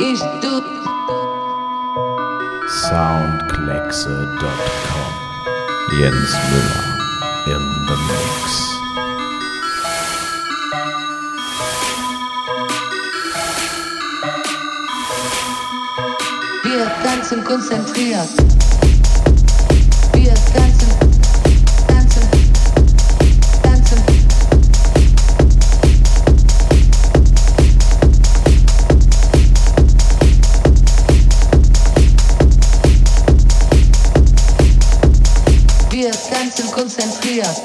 Soundkleckse.com Jens Müller in the mix. Wir tanzen konzentriert. Wir tanzen. Konzentriert.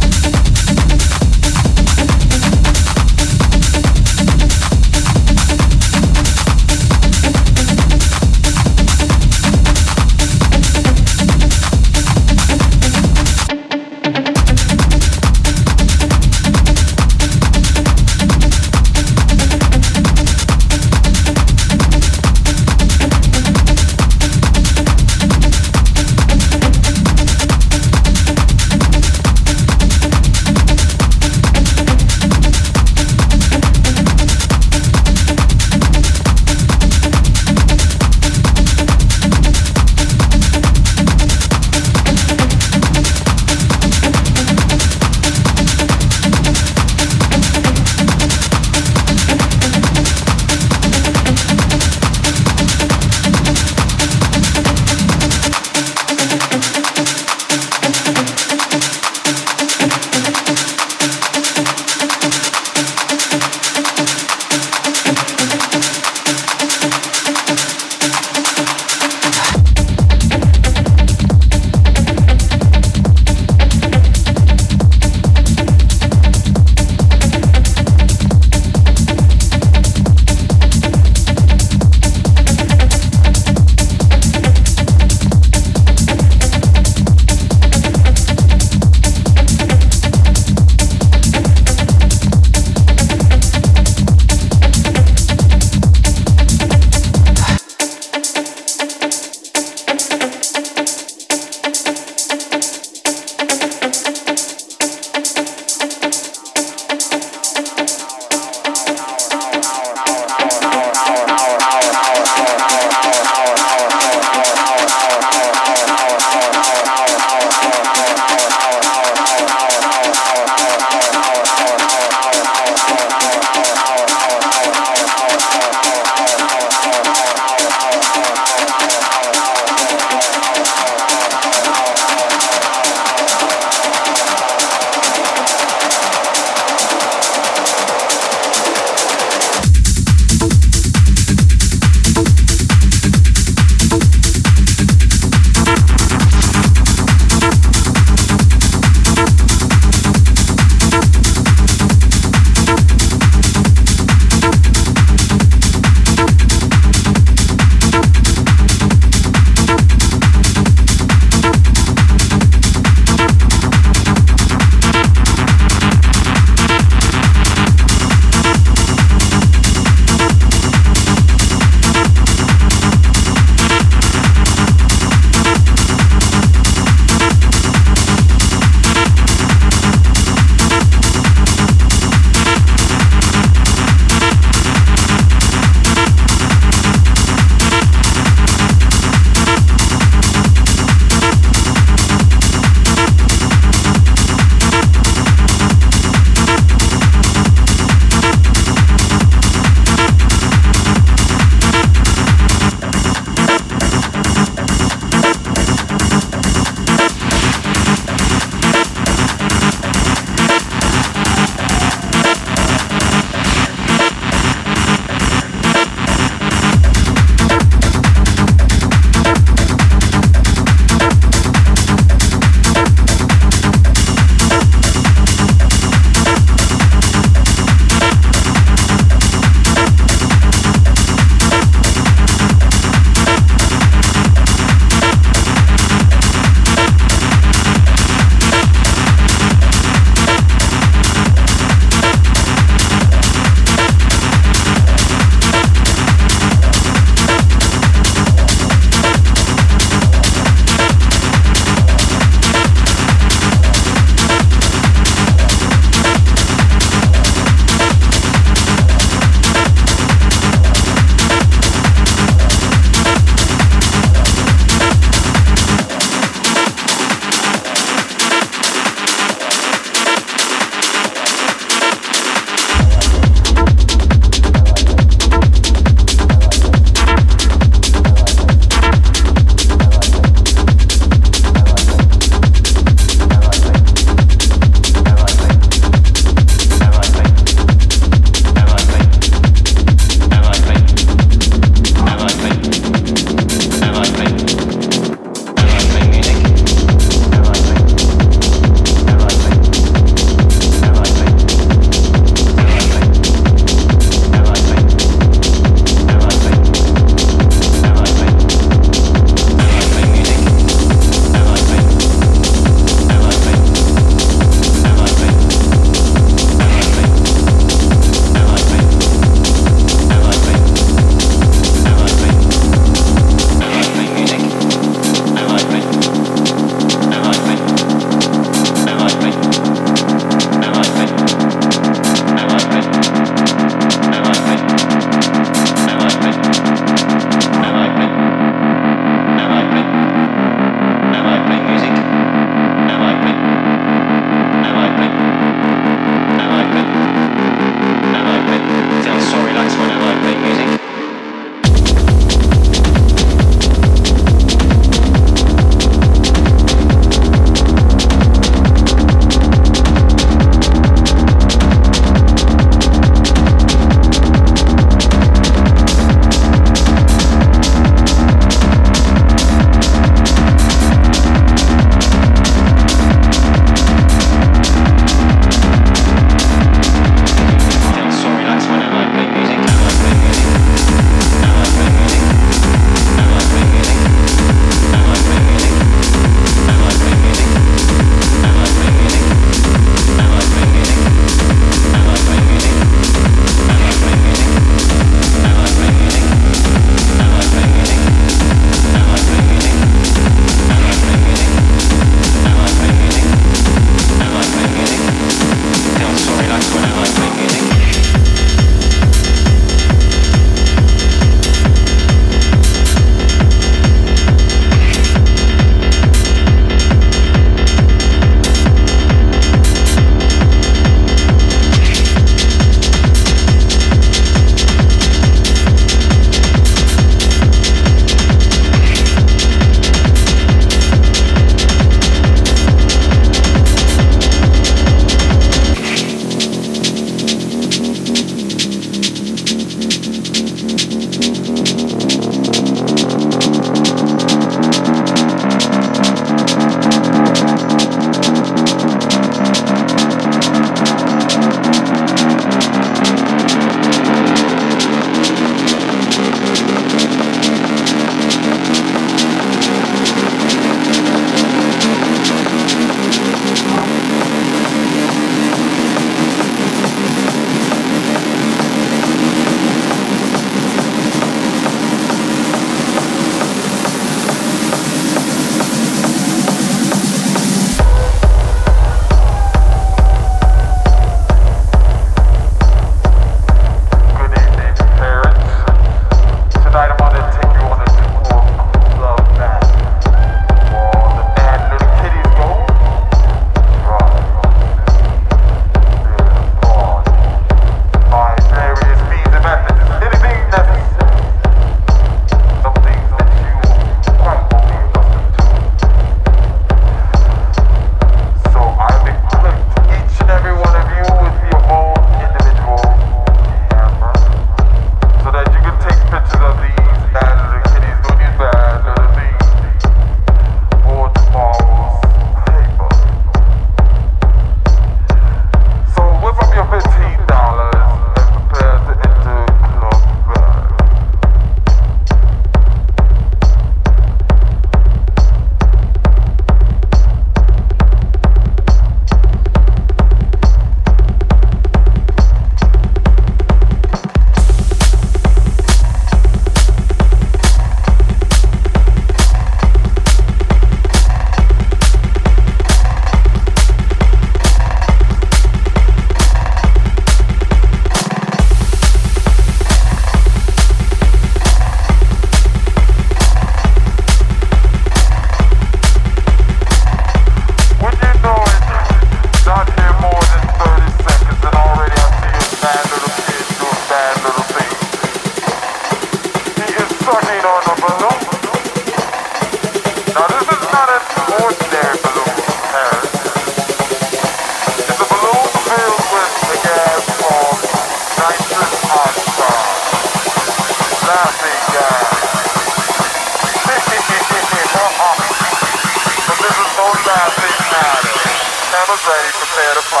Cameras ready, prepare to fire.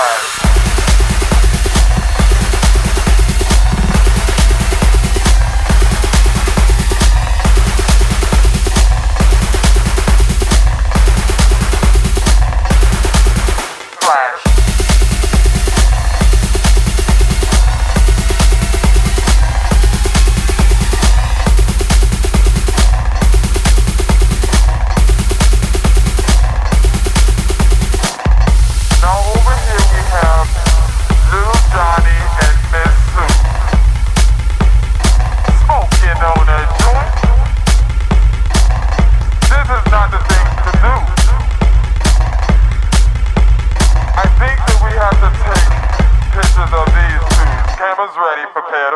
Ready, prepare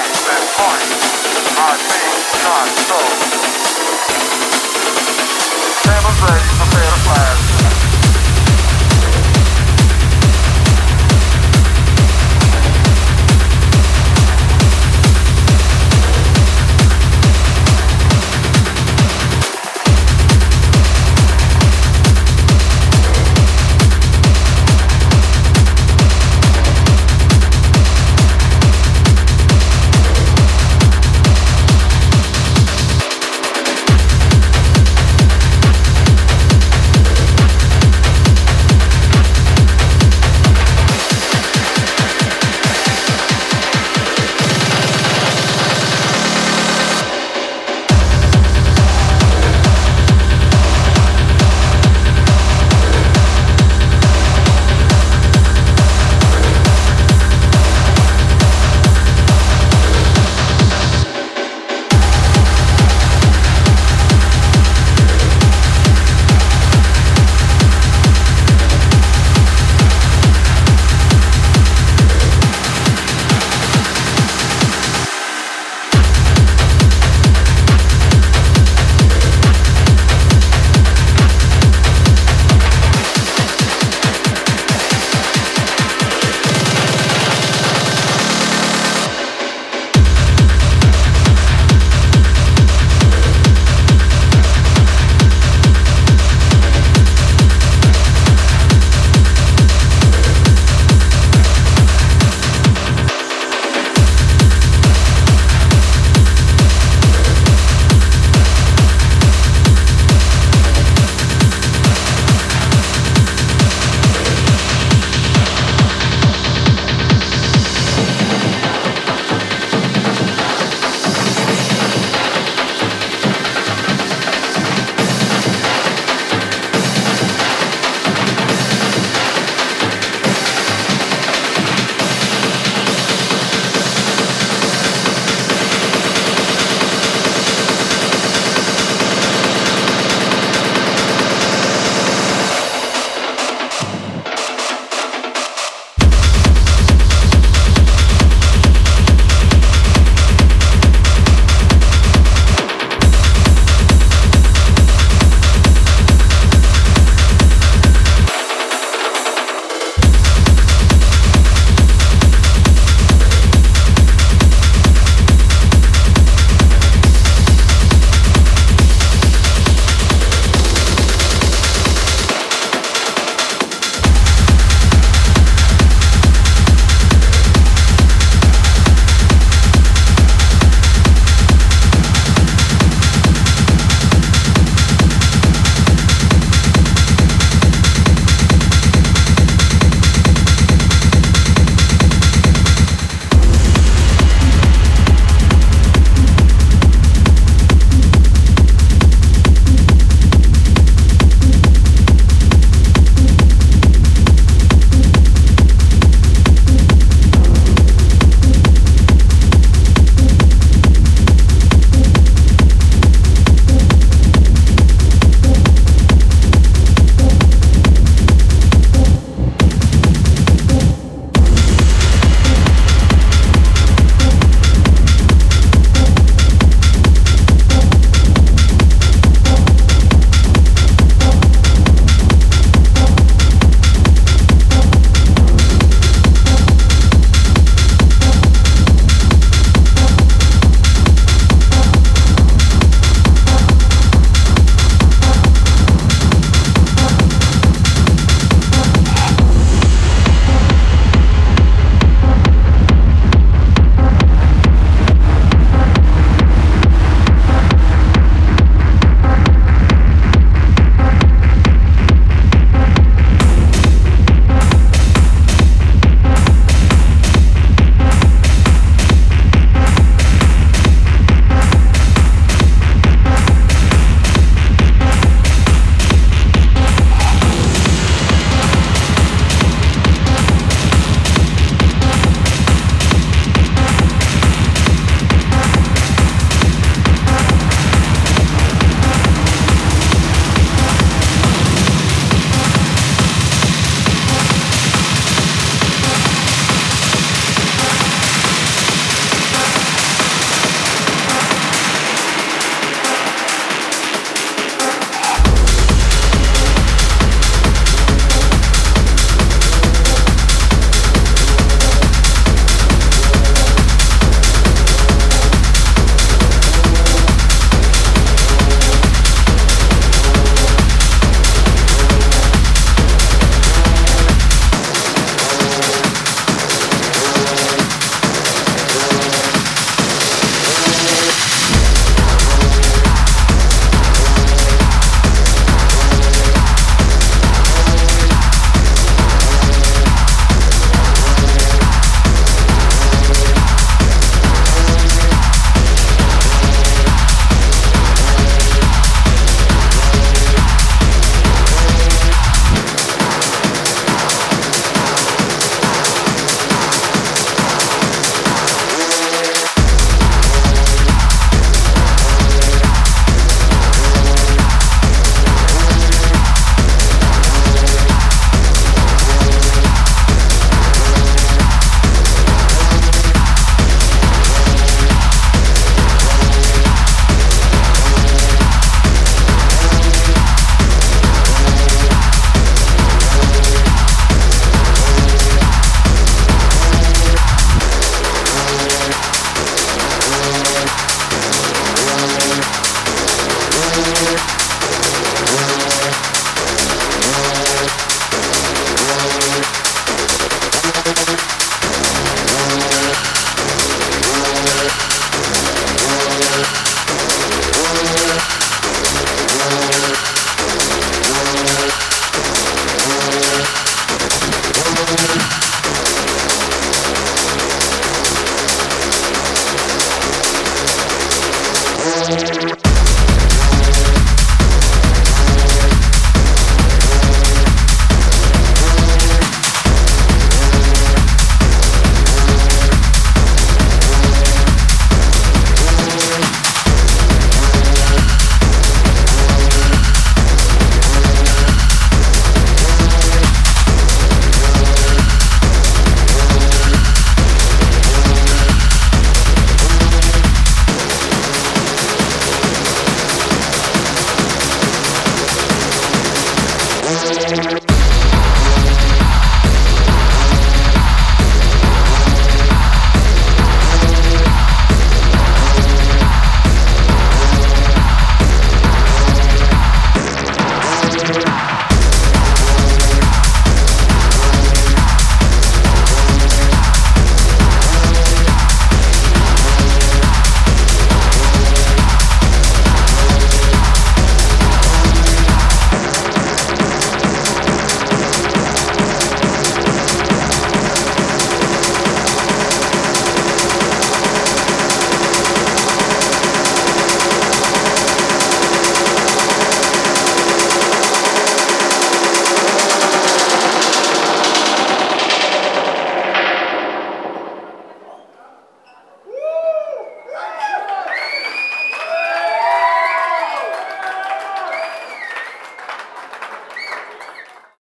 to fire.